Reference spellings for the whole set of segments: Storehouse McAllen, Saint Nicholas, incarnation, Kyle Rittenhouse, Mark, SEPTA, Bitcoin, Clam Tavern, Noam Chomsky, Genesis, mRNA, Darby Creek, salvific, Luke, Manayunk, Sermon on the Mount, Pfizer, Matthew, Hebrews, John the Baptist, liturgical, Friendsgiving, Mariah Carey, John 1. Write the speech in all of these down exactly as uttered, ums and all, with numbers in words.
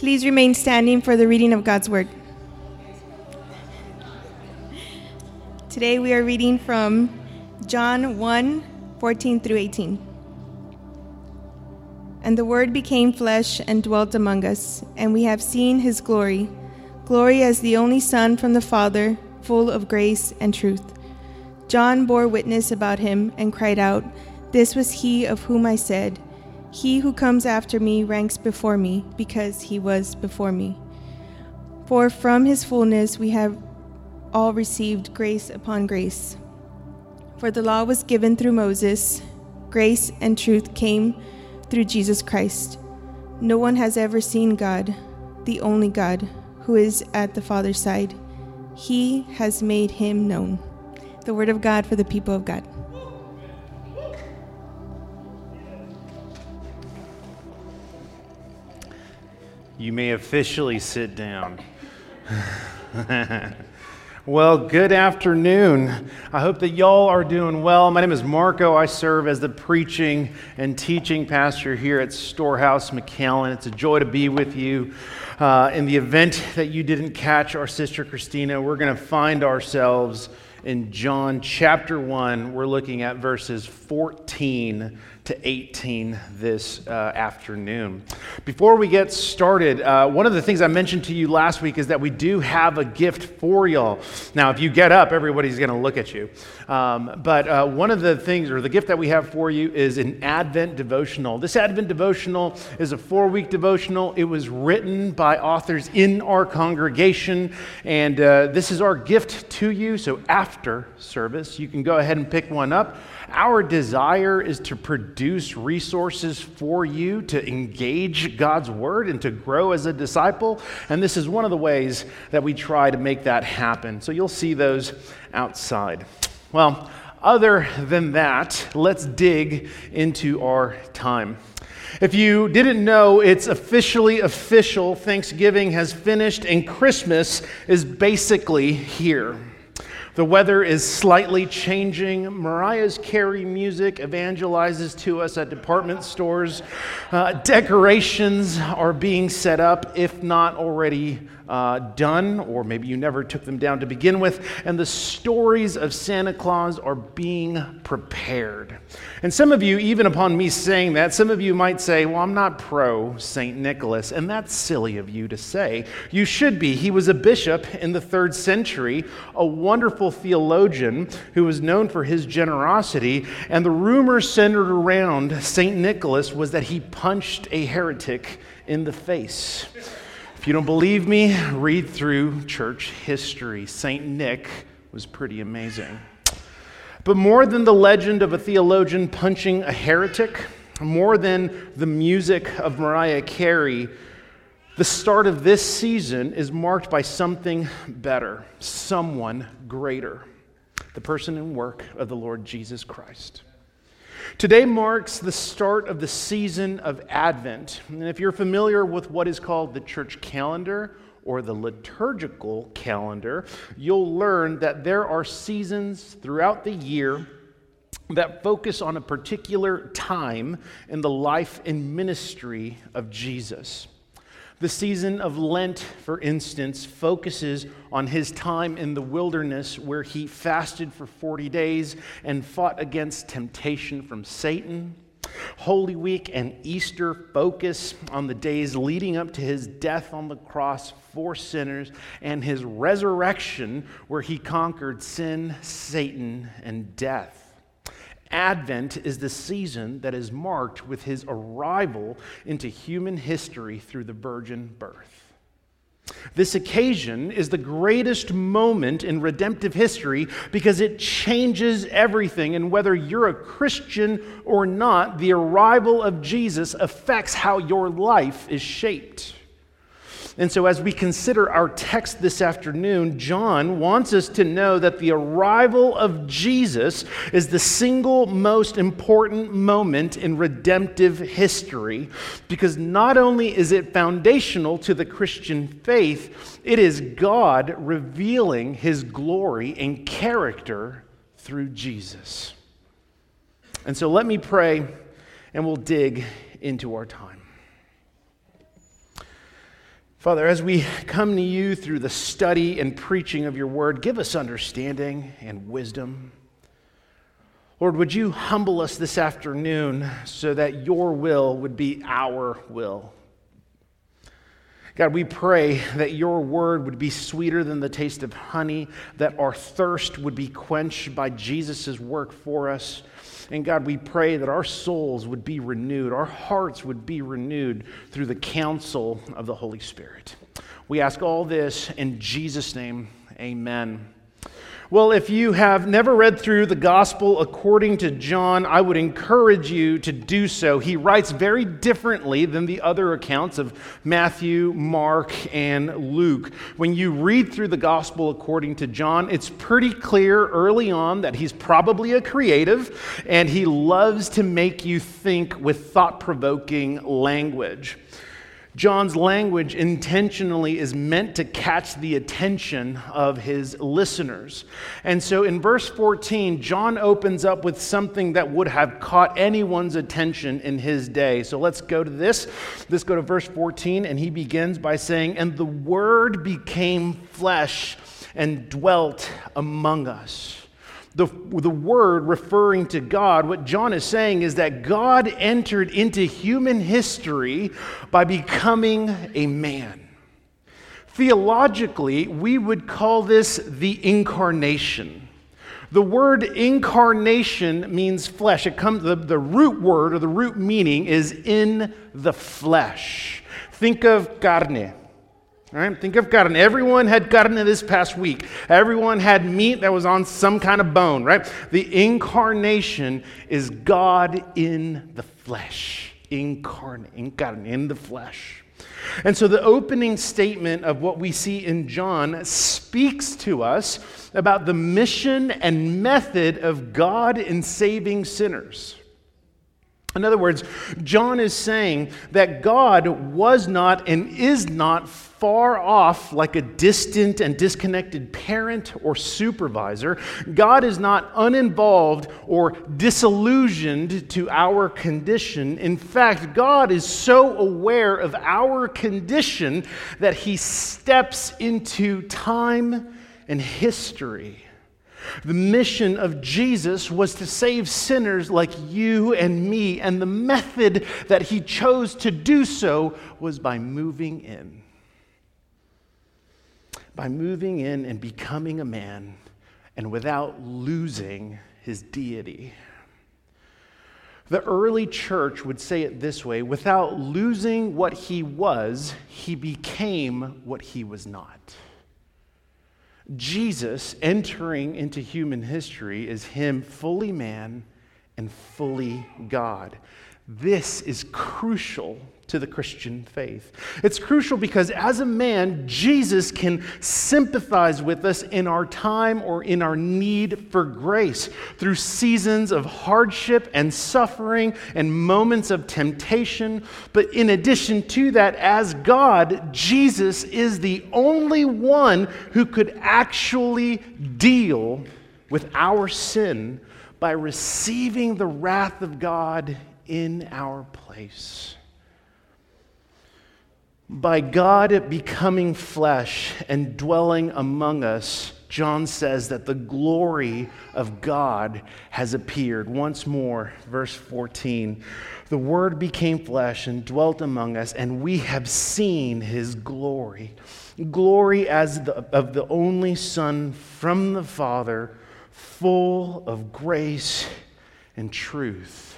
Please remain standing for the reading of God's Word. Today we are reading from John one, fourteen through eighteen. And the Word became flesh and dwelt among us, and we have seen his glory, glory as the only Son from the Father, full of grace and truth. John bore witness about him and cried out, "This was he of whom I said, 'He who comes after me ranks before me, because he was before me.' For from his fullness we have all received grace upon grace. For the law was given through Moses, grace and truth came through Jesus Christ. No one has ever seen God, the only God, who is at the Father's side. He has made him known." The word of God for the people of God. You may officially sit down. Well, good afternoon. I hope that y'all are doing well. My name is Marco. I serve as the preaching and teaching pastor here at Storehouse McAllen. It's a joy to be with you. Uh, in the event that you didn't catch our sister Christina, we're going to find ourselves in John chapter one. We're looking at verses fourteen to eighteen this uh, afternoon. Before we get started, uh, one of the things I mentioned to you last week is that we do have a gift for y'all. Now, if you get up, everybody's going to look at you. Um, but uh, one of the things, or the gift that we have for you, is an Advent devotional. This Advent devotional is a four-week devotional. It was written by authors in our congregation, and uh, this is our gift to you. So after After service, you can go ahead and pick one up. Our desire is to produce resources for you to engage God's Word and to grow as a disciple, and this is one of the ways that we try to make that happen. So you'll see those outside. Well, other than that, let's dig into our time. If you didn't know, it's officially official. Thanksgiving has finished, and Christmas is basically here. The weather is slightly changing. Mariah Carey music evangelizes to us at department stores. Uh, decorations are being set up, if not already uh, done, or maybe you never took them down to begin with. And the stories of Santa Claus are being prepared. And some of you, even upon me saying that, some of you might say, "Well, I'm not pro Saint Nicholas," and that's silly of you to say. You should be. He was a bishop in the third century, a wonderful theologian who was known for his generosity, and the rumor centered around Saint Nicholas was that he punched a heretic in the face. If you don't believe me, read through church history. Saint Nick was pretty amazing. But more than the legend of a theologian punching a heretic, more than the music of Mariah Carey, the start of this season is marked by something better, someone greater, the person and work of the Lord Jesus Christ. Today marks the start of the season of Advent, and if you're familiar with what is called the church calendar or the liturgical calendar, you'll learn that there are seasons throughout the year that focus on a particular time in the life and ministry of Jesus. The season of Lent, for instance, focuses on his time in the wilderness where he fasted for forty days and fought against temptation from Satan. Holy Week and Easter focus on the days leading up to his death on the cross for sinners and his resurrection where he conquered sin, Satan, and death. Advent is the season that is marked with his arrival into human history through the virgin birth. This occasion is the greatest moment in redemptive history because it changes everything, and whether you're a Christian or not, the arrival of Jesus affects how your life is shaped. And so as we consider our text this afternoon, John wants us to know that the arrival of Jesus is the single most important moment in redemptive history, because not only is it foundational to the Christian faith, it is God revealing his glory and character through Jesus. And so let me pray, and we'll dig into our time. Father, as we come to you through the study and preaching of your word, give us understanding and wisdom. Lord, would you humble us this afternoon so that your will would be our will? God, we pray that your word would be sweeter than the taste of honey, that our thirst would be quenched by Jesus' work for us. And God, we pray that our souls would be renewed, our hearts would be renewed through the counsel of the Holy Spirit. We ask all this in Jesus' name, amen. Well, if you have never read through the Gospel according to John, I would encourage you to do so. He writes very differently than the other accounts of Matthew, Mark, and Luke. When you read through the Gospel according to John, it's pretty clear early on that he's probably a creative, and he loves to make you think with thought-provoking language. John's language intentionally is meant to catch the attention of his listeners. And so in verse fourteen, John opens up with something that would have caught anyone's attention in his day. So let's go to this. Let's go to verse fourteen, and he begins by saying, "And the Word became flesh and dwelt among us." The, the word referring to God, what John is saying is that God entered into human history by becoming a man. Theologically, we would call this the incarnation. The word incarnation means flesh. It comes, the, the root word or the root meaning is in the flesh. Think of carne. All right, think of carne. Everyone had carne this past week. Everyone had meat that was on some kind of bone, right? The incarnation is God in the flesh. Incarnate, incarnate, in the flesh. And so the opening statement of what we see in John speaks to us about the mission and method of God in saving sinners. In other words, John is saying that God was not and is not far off like a distant and disconnected parent or supervisor. God is not uninvolved or disillusioned to our condition. In fact, God is so aware of our condition that he steps into time and history. The mission of Jesus was to save sinners like you and me, and the method that he chose to do so was by moving in. By moving in and becoming a man, and without losing his deity. The early church would say it this way: without losing what he was, he became what he was not. Jesus entering into human history is him fully man and fully God. This is crucial to the Christian faith. It's crucial because as a man, Jesus can sympathize with us in our time or in our need for grace through seasons of hardship and suffering and moments of temptation. But in addition to that, as God, Jesus is the only one who could actually deal with our sin by receiving the wrath of God in our place. By God becoming flesh and dwelling among us, John says that the glory of God has appeared. Once more, verse fourteen, the Word became flesh and dwelt among us, and we have seen his glory. Glory as the, of the only Son from the Father, full of grace and truth.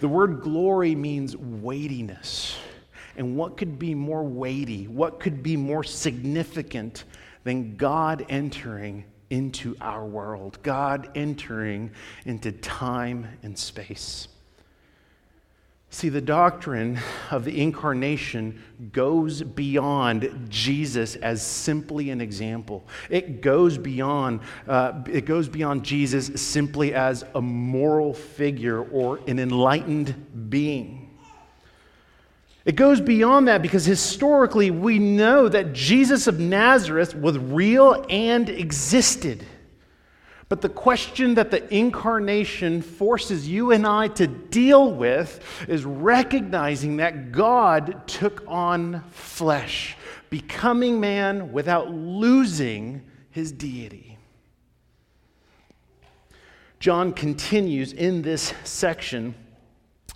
The word glory means weightiness. And what could be more weighty, what could be more significant than God entering into our world, God entering into time and space? See, the doctrine of the incarnation goes beyond Jesus as simply an example. It goes beyond, uh, it goes beyond Jesus simply as a moral figure or an enlightened being. It goes beyond that because historically we know that Jesus of Nazareth was real and existed. But the question that the incarnation forces you and I to deal with is recognizing that God took on flesh, becoming man without losing his deity. John continues in this section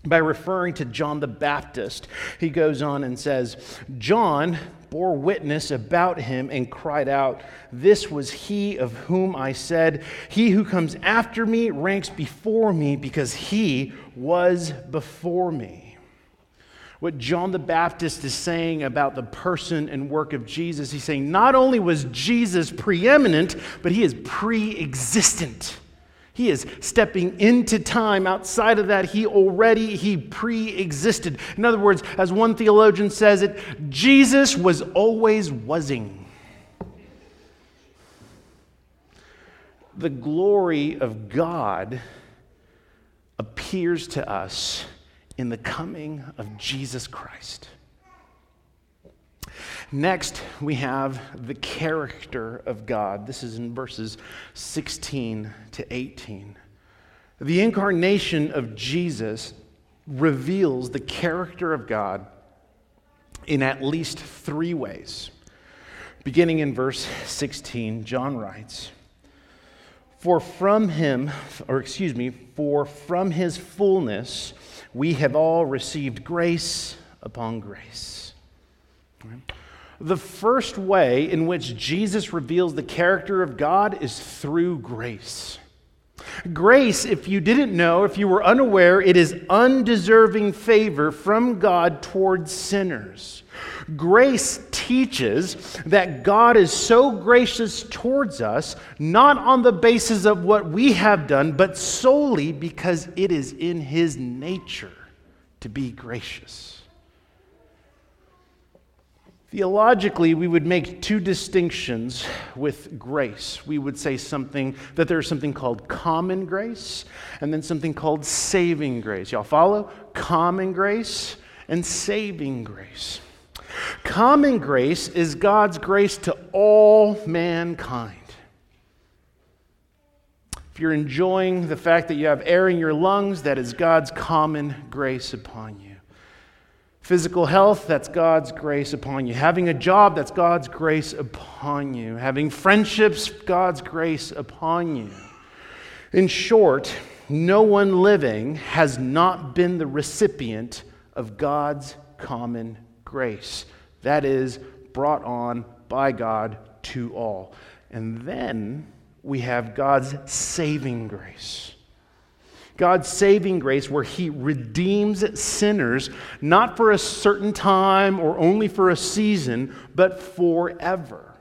by referring to John the Baptist. He goes on and says, John bore witness about him and cried out, "This was he of whom I said, 'He who comes after me ranks before me because he was before me.'" What John the Baptist is saying about the person and work of Jesus, he's saying not only was Jesus preeminent, but he is pre-existent. He is stepping into time. Outside of that, he already, he pre-existed. In other words, as one theologian says it, Jesus was always wasing. The glory of God appears to us in the coming of Jesus Christ. Next, we have the character of God. This is in verses sixteen to eighteen. The incarnation of Jesus reveals the character of God in at least three ways. Beginning in verse sixteen, John writes, For from him, or excuse me, for from his fullness we have all received grace upon grace. The first way in which Jesus reveals the character of God is through grace. Grace, if you didn't know, if you were unaware, it is undeserving favor from God towards sinners. Grace teaches that God is so gracious towards us, not on the basis of what we have done, but solely because it is in his nature to be gracious. Theologically, we would make two distinctions with grace. We would say something, that there's something called common grace and then something called saving grace. Y'all follow? Common grace and saving grace. Common grace is God's grace to all mankind. If you're enjoying the fact that you have air in your lungs, that is God's common grace upon you. Physical health, that's God's grace upon you. Having a job, that's God's grace upon you. Having friendships, God's grace upon you. In short, no one living has not been the recipient of God's common grace. That is brought on by God to all. And then we have God's saving grace. God's saving grace, where he redeems sinners, not for a certain time or only for a season, but forever.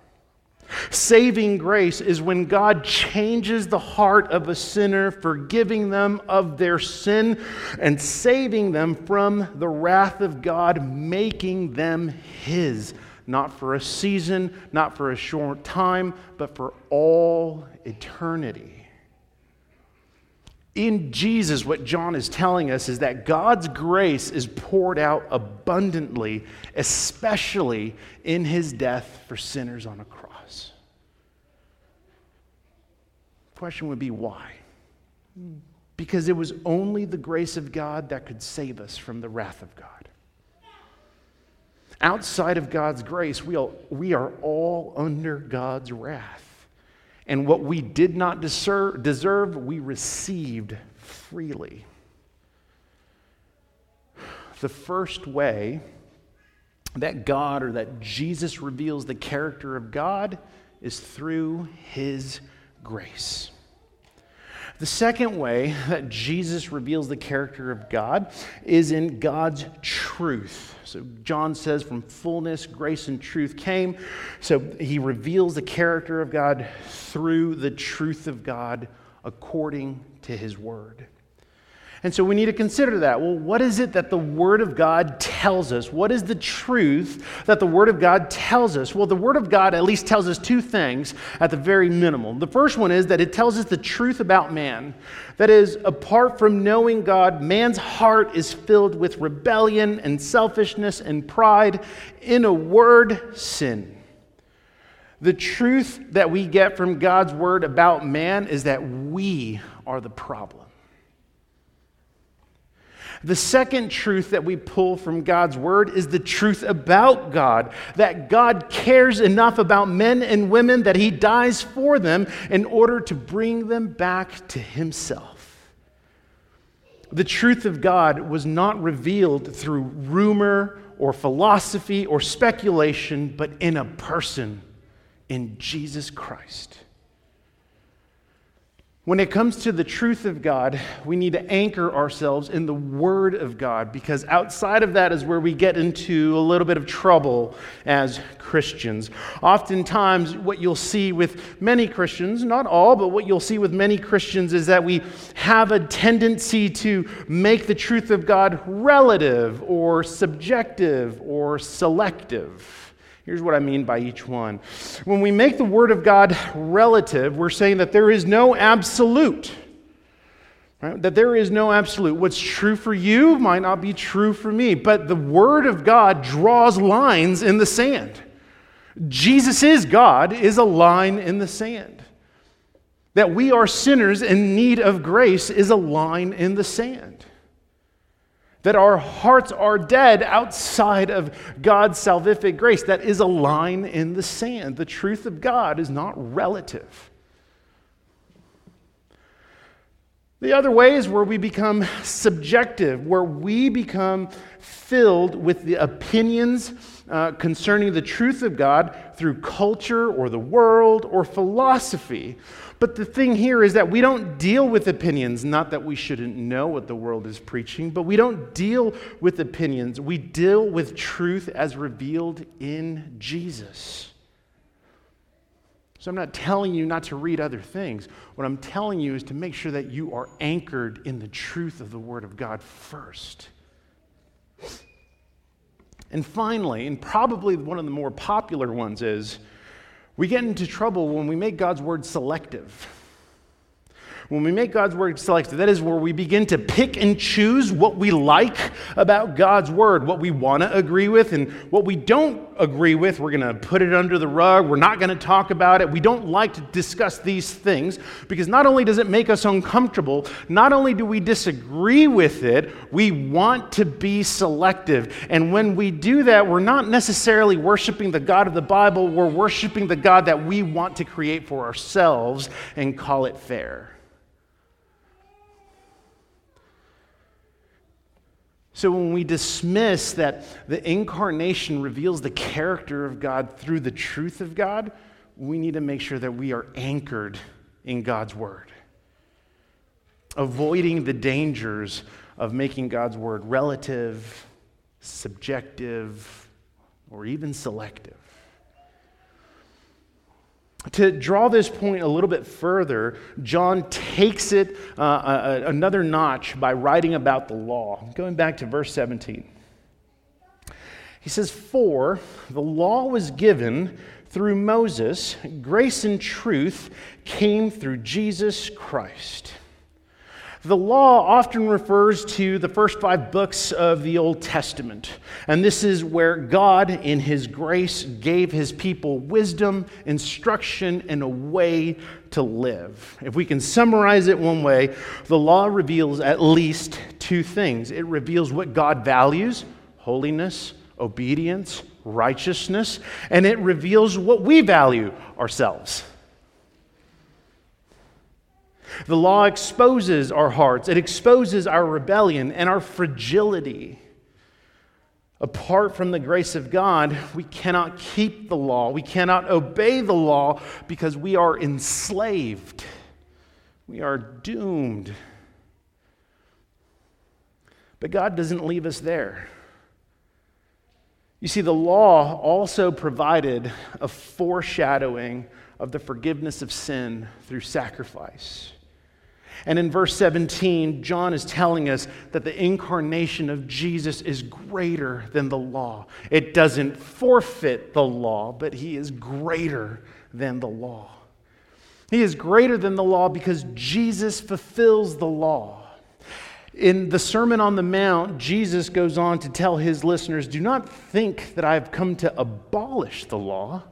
Saving grace is when God changes the heart of a sinner, forgiving them of their sin and saving them from the wrath of God, making them his, not for a season, not for a short time, but for all eternity. In Jesus, what John is telling us is that God's grace is poured out abundantly, especially in his death for sinners on a cross. The question would be why? Because it was only the grace of God that could save us from the wrath of God. Outside of God's grace, we all, we are all under God's wrath. And what we did not deserve, we received freely. The first way that God, or that Jesus, reveals the character of God is through his grace. The second way that Jesus reveals the character of God is in God's truth. So John says, from fullness, grace and truth came. So he reveals the character of God through the truth of God according to his word. And so we need to consider that. Well, what is it that the Word of God tells us? What is the truth that the Word of God tells us? Well, the Word of God at least tells us two things at the very minimum. The first one is that it tells us the truth about man. That is, apart from knowing God, man's heart is filled with rebellion and selfishness and pride. In a word, sin. The truth that we get from God's word about man is that we are the problem. The second truth that we pull from God's word is the truth about God, that God cares enough about men and women that he dies for them in order to bring them back to himself. The truth of God was not revealed through rumor or philosophy or speculation, but in a person, in Jesus Christ. When it comes to the truth of God, we need to anchor ourselves in the Word of God, because outside of that is where we get into a little bit of trouble as Christians. Oftentimes, what you'll see with many Christians, not all, but what you'll see with many Christians is that we have a tendency to make the truth of God relative or subjective or selective. Here's what I mean by each one. When we make the Word of God relative, we're saying that there is no absolute. Right? That there is no absolute. What's true for you might not be true for me, but the Word of God draws lines in the sand. Jesus is God is a line in the sand. That we are sinners in need of grace is a line in the sand. That our hearts are dead outside of God's salvific grace. That is a line in the sand. The truth of God is not relative. The other way is where we become subjective, where we become filled with the opinions uh, concerning the truth of God through culture or the world or philosophy. But the thing here is that we don't deal with opinions, not that we shouldn't know what the world is preaching, but we don't deal with opinions. We deal with truth as revealed in Jesus. So I'm not telling you not to read other things. What I'm telling you is to make sure that you are anchored in the truth of the Word of God first. And finally, and probably one of the more popular ones is, we get into trouble when we make God's word selective. When we make God's word selective, that is where we begin to pick and choose what we like about God's word, what we want to agree with, and what we don't agree with, we're going to put it under the rug. We're not going to talk about it. We don't like to discuss these things because not only does it make us uncomfortable, not only do we disagree with it, we want to be selective. And when we do that, we're not necessarily worshiping the God of the Bible. We're worshiping the God that we want to create for ourselves and call it fair. So when we dismiss that the incarnation reveals the character of God through the truth of God, we need to make sure that we are anchored in God's word, avoiding the dangers of making God's word relative, subjective, or even selective. To draw this point a little bit further, John takes it uh, a, another notch by writing about the law. Going back to verse seventeen. He says, "For the law was given through Moses, grace and truth came through Jesus Christ." The law often refers to the first five books of the Old Testament. And this is where God, in his grace, gave his people wisdom, instruction, and a way to live. If we can summarize it one way, the law reveals at least two things. It reveals what God values, holiness, obedience, righteousness, and it reveals what we value, ourselves. The law exposes our hearts. It exposes our rebellion and our fragility. Apart from the grace of God, we cannot keep the law. We cannot obey the law because we are enslaved. We are doomed. But God doesn't leave us there. You see, the law also provided a foreshadowing of the forgiveness of sin through sacrifice. And in verse seventeen, John is telling us that the incarnation of Jesus is greater than the law. It doesn't forfeit the law, but he is greater than the law. He is greater than the law because Jesus fulfills the law. In the Sermon on the Mount, Jesus goes on to tell his listeners, "Do not think that I've come to abolish the law.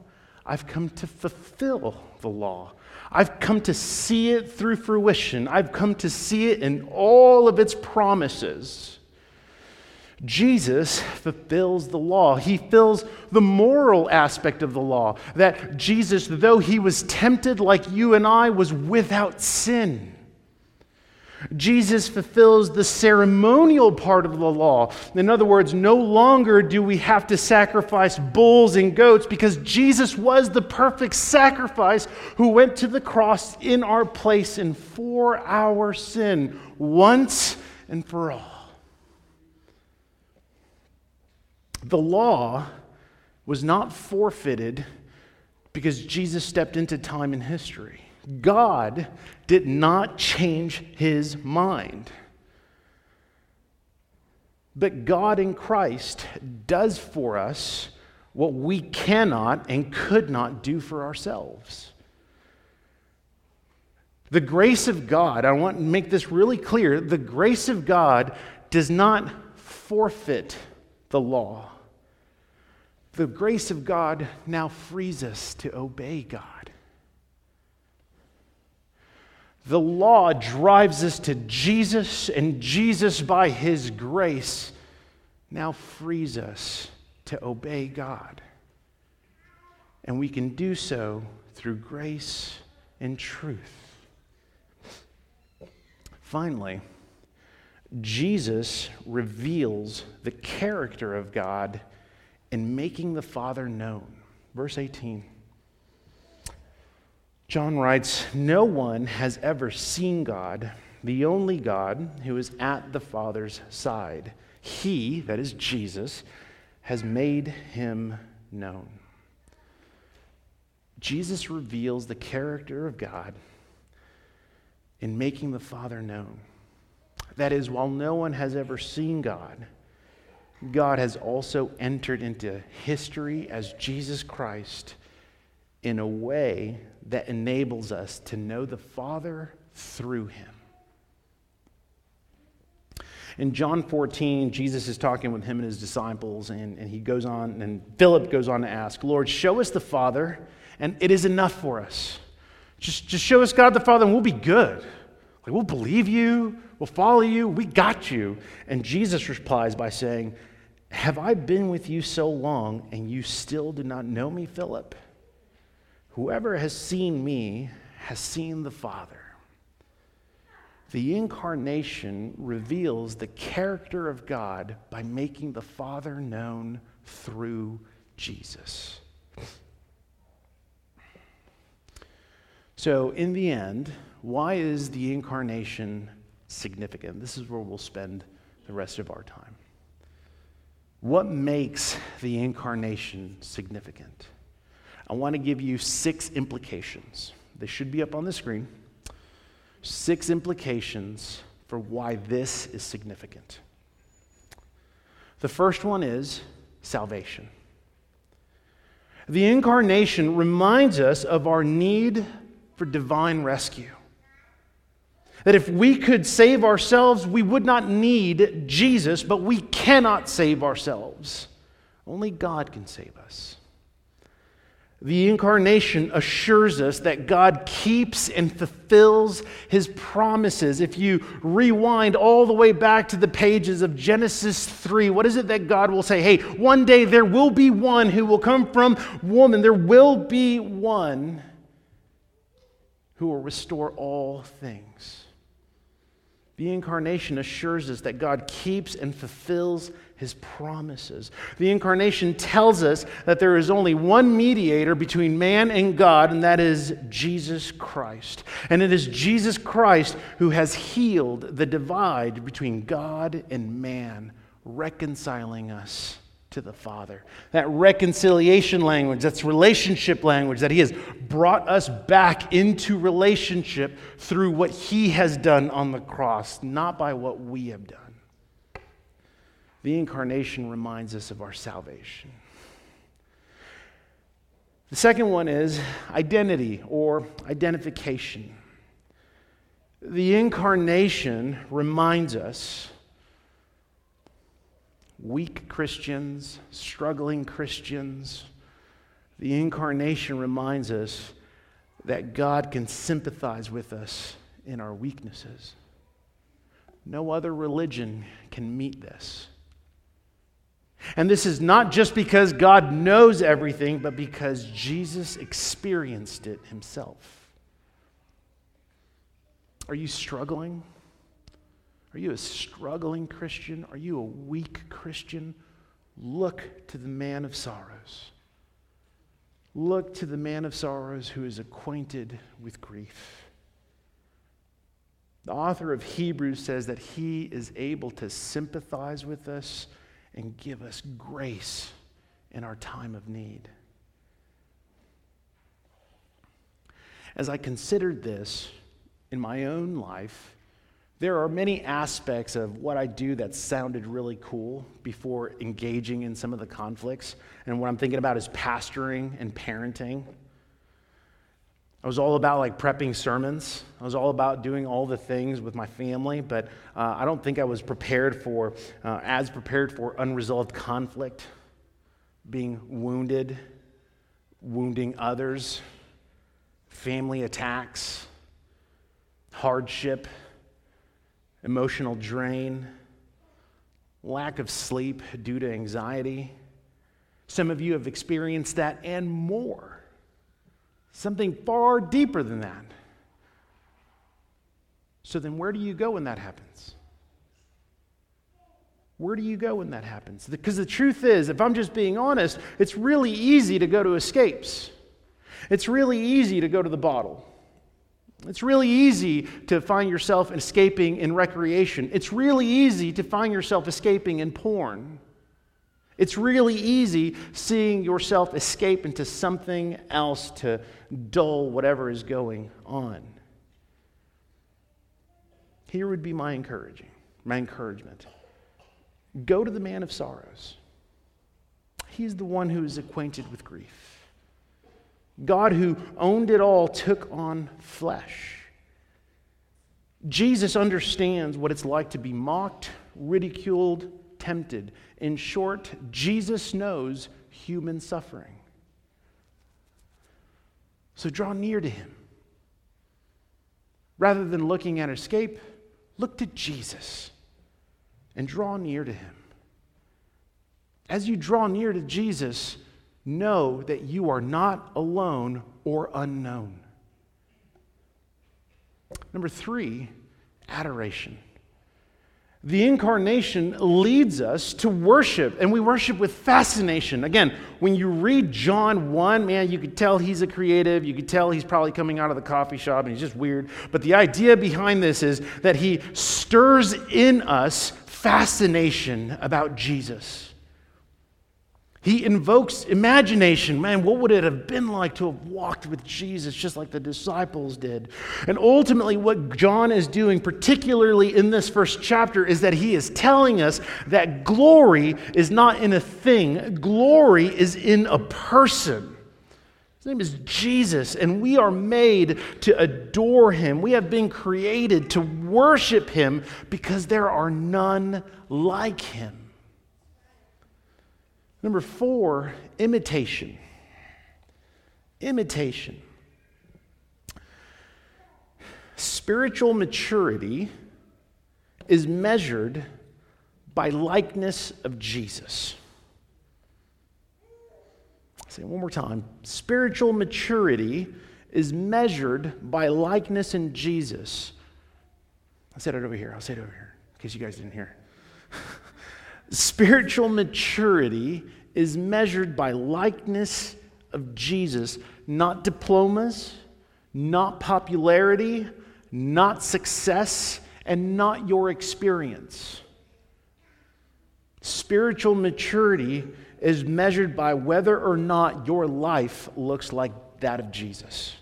I've come to fulfill the law. I've come to see it through fruition. I've come to see it in all of its promises. Jesus fulfills the law. He fills the moral aspect of the law, that Jesus, though he was tempted like you and I, was without sin. Jesus fulfills the ceremonial part of the law. In other words, no longer do we have to sacrifice bulls and goats because Jesus was the perfect sacrifice who went to the cross in our place and for our sin once and for all. The law was not forfeited because Jesus stepped into time in history. God did not change his mind. But God in Christ does for us what we cannot and could not do for ourselves. The grace of God, I want to make this really clear, the grace of God does not forfeit the law. The grace of God now frees us to obey God. The law drives us to Jesus, and Jesus, by his grace, now frees us to obey God. And we can do so through grace and truth. Finally, Jesus reveals the character of God in making the Father known. Verse eighteen. John writes, "No one has ever seen God, the only God who is at the Father's side. He," that is Jesus, "has made him known." Jesus reveals the character of God in making the Father known. That is, while no one has ever seen God, God has also entered into history as Jesus Christ in a way that enables us to know the Father through him. In John fourteen, Jesus is talking with him and his disciples, and, and he goes on, and Philip goes on to ask, "Lord, show us the Father, and it is enough for us. Just, just show us God the Father, and we'll be good. Like, we'll believe you, we'll follow you, we got you." And Jesus replies by saying, "Have I been with you so long, and you still do not know me, Philip? Whoever has seen me has seen the Father." The incarnation reveals the character of God by making the Father known through Jesus. So, in the end, why is the incarnation significant? This is where we'll spend the rest of our time. What makes the incarnation significant? I want to give you six implications. They should be up on the screen. Six implications for why this is significant. The first one is salvation. The incarnation reminds us of our need for divine rescue. That if we could save ourselves, we would not need Jesus, but we cannot save ourselves. Only God can save us. The incarnation assures us that God keeps and fulfills his promises. If you rewind all the way back to the pages of Genesis three, what is it that God will say? Hey, one day there will be one who will come from woman. There will be one who will restore all things. The incarnation assures us that God keeps and fulfills his promises. The incarnation tells us that there is only one mediator between man and God, and that is Jesus Christ. And it is Jesus Christ who has healed the divide between God and man, reconciling us to the Father. That reconciliation language, that's relationship language, that he has brought us back into relationship through what he has done on the cross, not by what we have done. The incarnation reminds us of our salvation. The second one is identity or identification. The incarnation reminds us, weak Christians, struggling Christians, The incarnation reminds us that God can sympathize with us in our weaknesses. No other religion can meet this. And this is not just because God knows everything, but because Jesus experienced it himself. Are you struggling? Are you a struggling Christian? Are you a weak Christian? Look to the man of sorrows. Look to the man of sorrows who is acquainted with grief. The author of Hebrews says that he is able to sympathize with us and give us grace in our time of need. As I considered this in my own life, there are many aspects of what I do that sounded really cool before engaging in some of the conflicts. And what I'm thinking about is pastoring and parenting. I was all about like prepping sermons. I was all about doing all the things with my family, but uh, I don't think I was prepared for, uh, as prepared for unresolved conflict, being wounded, wounding others, family attacks, hardship, emotional drain, lack of sleep due to anxiety. Some of you have experienced that and more. Something far deeper than that. So then where do you go when that happens? Where do you go when that happens? Because the truth is, if I'm just being honest, it's really easy to go to escapes. It's really easy to go to the bottle. It's really easy to find yourself escaping in recreation. It's really easy to find yourself escaping in porn. It's really easy seeing yourself escape into something else to dull whatever is going on. Here would be my encouraging, my encouragement. Go to the man of sorrows. He's the one who is acquainted with grief. God who owned it all took on flesh. Jesus understands what it's like to be mocked, ridiculed, tempted. In short, Jesus knows human suffering. So draw near to him. Rather than looking at escape, look to Jesus and draw near to him. As you draw near to Jesus, know that you are not alone or unknown. Number three, adoration. The incarnation leads us to worship, and we worship with fascination. Again, when you read John one, man, you could tell he's a creative. You could tell he's probably coming out of the coffee shop, and he's just weird. But the idea behind this is that he stirs in us fascination about Jesus. He invokes imagination. Man, what would it have been like to have walked with Jesus just like the disciples did? And ultimately what John is doing, particularly in this first chapter, is that he is telling us that glory is not in a thing. Glory is in a person. His name is Jesus, and we are made to adore him. We have been created to worship him because there are none like him. Number four, imitation. Imitation. Spiritual maturity is measured by likeness of Jesus. I'll say it one more time. Spiritual maturity is measured by likeness in Jesus. I'll say it over here. I'll say it over here in case you guys didn't hear. Spiritual maturity is measured by likeness of Jesus, not diplomas, not popularity, not success, and not your experience. Spiritual maturity is measured by whether or not your life looks like that of Jesus.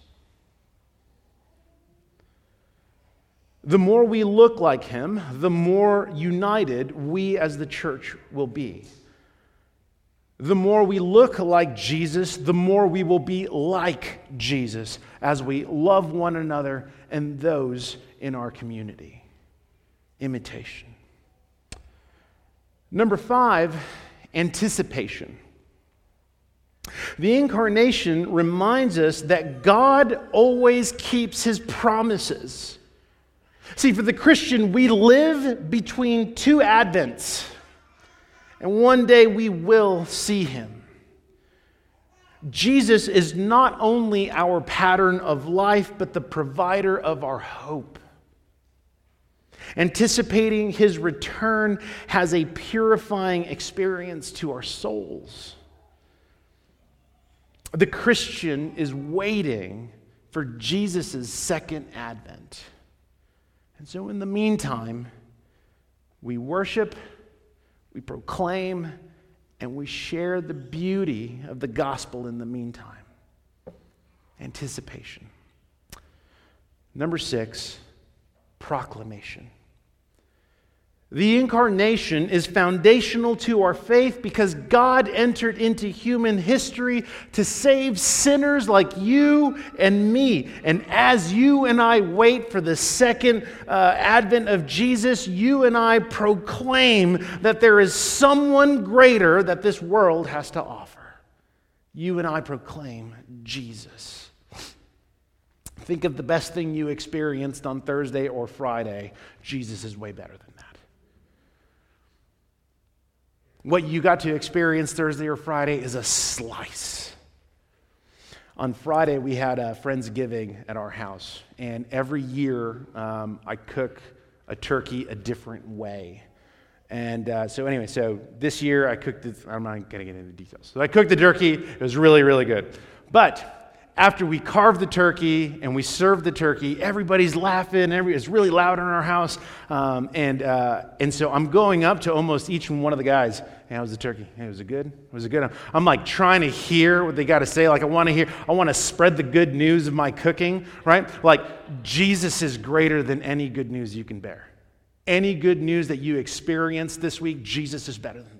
The more we look like him, the more united we as the church will be. The more we look like Jesus, the more we will be like Jesus as we love one another and those in our community. Imitation. Number five, anticipation. The incarnation reminds us that God always keeps his promises. See, for the Christian, we live between two advents, and one day we will see him. Jesus is not only our pattern of life, but the provider of our hope. Anticipating his return has a purifying experience to our souls. The Christian is waiting for Jesus' second advent. And so in the meantime, we worship, we proclaim, and we share the beauty of the gospel in the meantime. Anticipation. Number six, proclamation. The incarnation is foundational to our faith because God entered into human history to save sinners like you and me. And as you and I wait for the second uh, advent of Jesus, you and I proclaim that there is someone greater that this world has to offer. You and I proclaim Jesus. Think of the best thing you experienced on Thursday or Friday. Jesus is way better than that. What you got to experience Thursday or Friday is a slice. On Friday, we had a Friendsgiving at our house, and every year um, I cook a turkey a different way. And uh, so anyway, so this year I cooked it. I'm not going to get into details. So I cooked the turkey. It was really, really good. But after we carved the turkey and we served the turkey, everybody's laughing. Every, it's really loud in our house. Um, and uh, and so I'm going up to almost each one of the guys. Hey, how's the turkey? Hey, was it good? Was it good? I'm like trying to hear what they got to say. Like I want to hear, I want to spread the good news of my cooking, right? Like Jesus is greater than any good news you can bear. Any good news that you experience this week, Jesus is better than that.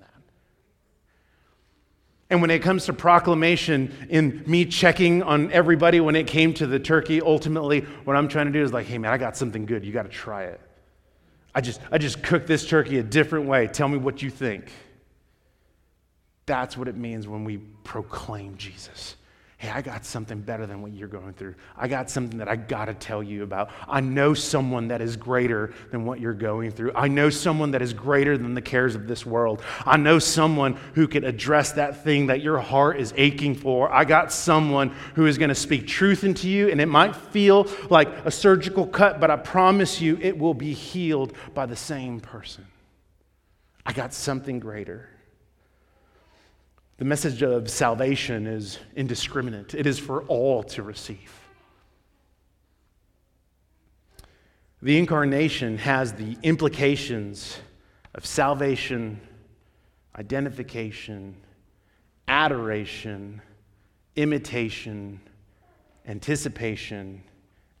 And when it comes to proclamation, in me checking on everybody when it came to the turkey, ultimately what I'm trying to do is like, hey man, I got something good. You got to try it. I just I just cooked this turkey a different way. Tell me what you think. That's what it means when we proclaim Jesus. Hey, I got something better than what you're going through. I got something that I got to tell you about. I know someone that is greater than what you're going through. I know someone that is greater than the cares of this world. I know someone who can address that thing that your heart is aching for. I got someone who is going to speak truth into you, and it might feel like a surgical cut, but I promise you it will be healed by the same person. I got something greater. The message of salvation is indiscriminate. It is for all to receive. The incarnation has the implications of salvation, identification, adoration, imitation, anticipation,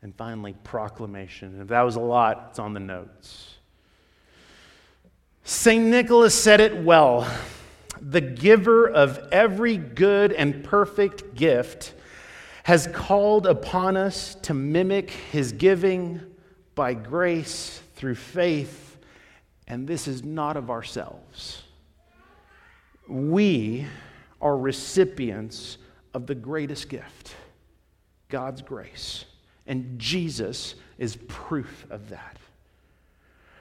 and finally proclamation. And if that was a lot, it's on the notes. Saint Nicholas said it well. The giver of every good and perfect gift has called upon us to mimic his giving by grace through faith, and this is not of ourselves. We are recipients of the greatest gift, God's grace, and Jesus is proof of that.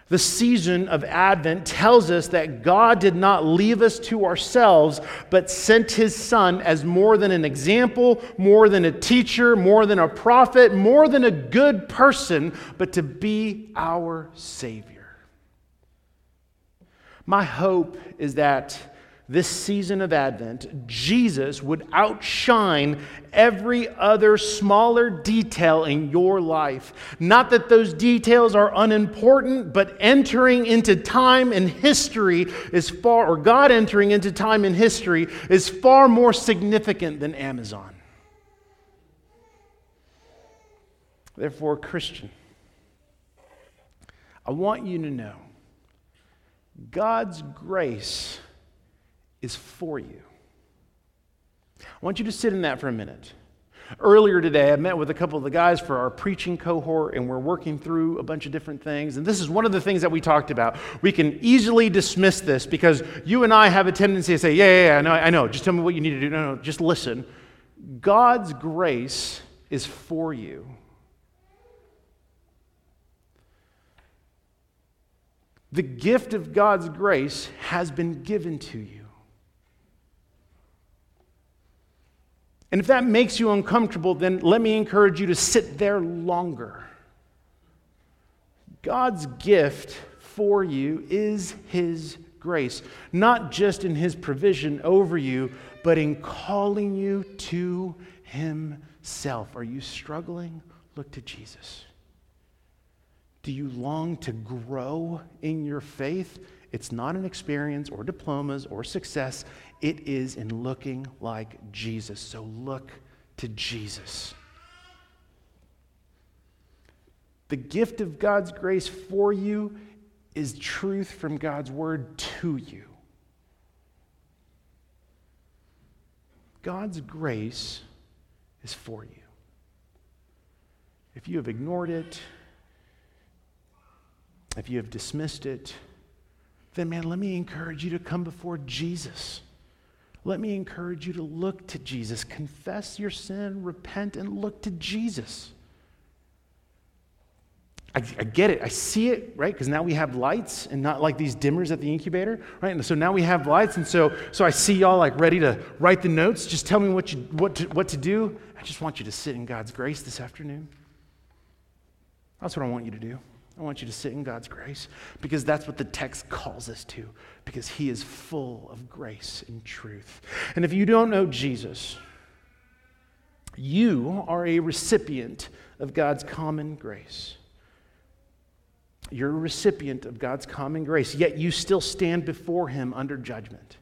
The season of Advent tells us that God did not leave us to ourselves, but sent his Son as more than an example, more than a teacher, more than a prophet, more than a good person, but to be our Savior. My hope is that this season of Advent, Jesus would outshine every other smaller detail in your life. Not that those details are unimportant, but entering into time and history is far, or God entering into time and history is far more significant than Amazon. Therefore, Christian, I want you to know God's grace is for you. I want you to sit in that for a minute. Earlier today, I met with a couple of the guys for our preaching cohort, and we're working through a bunch of different things. And this is one of the things that we talked about. We can easily dismiss this because you and I have a tendency to say, yeah, yeah, yeah, no, I know. Just tell me what you need to do. No, no, just listen. God's grace is for you. The gift of God's grace has been given to you. And if that makes you uncomfortable, then let me encourage you to sit there longer. God's gift for you is His grace, not just in His provision over you, but in calling you to Himself. Are you struggling? Look to Jesus. Do you long to grow in your faith? It's not an experience or diplomas or success. It is in looking like Jesus. So look to Jesus. The gift of God's grace for you is truth from God's word to you. God's grace is for you. If you have ignored it, if you have dismissed it, then man, let me encourage you to come before Jesus. Let me encourage you to look to Jesus. Confess your sin, repent, and look to Jesus. I, I get it. I see it, right? Because now we have lights and not like these dimmers at the incubator, right? And so now we have lights, and so so I see y'all like ready to write the notes. Just tell me what you what to, what to do. I just want you to sit in God's grace this afternoon. That's what I want you to do. I want you to sit in God's grace because that's what the text calls us to, because He is full of grace and truth. And if you don't know Jesus, you are a recipient of God's common grace. You're a recipient of God's common grace, yet you still stand before Him under judgment.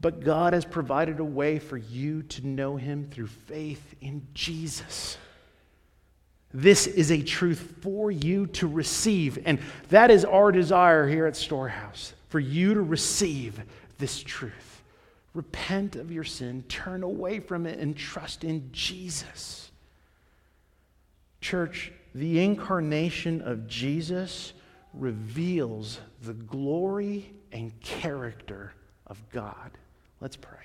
But God has provided a way for you to know Him through faith in Jesus. This is a truth for you to receive, and that is our desire here at Storehouse, for you to receive this truth. Repent of your sin, turn away from it, and trust in Jesus. Church, the incarnation of Jesus reveals the glory and character of God. Let's pray.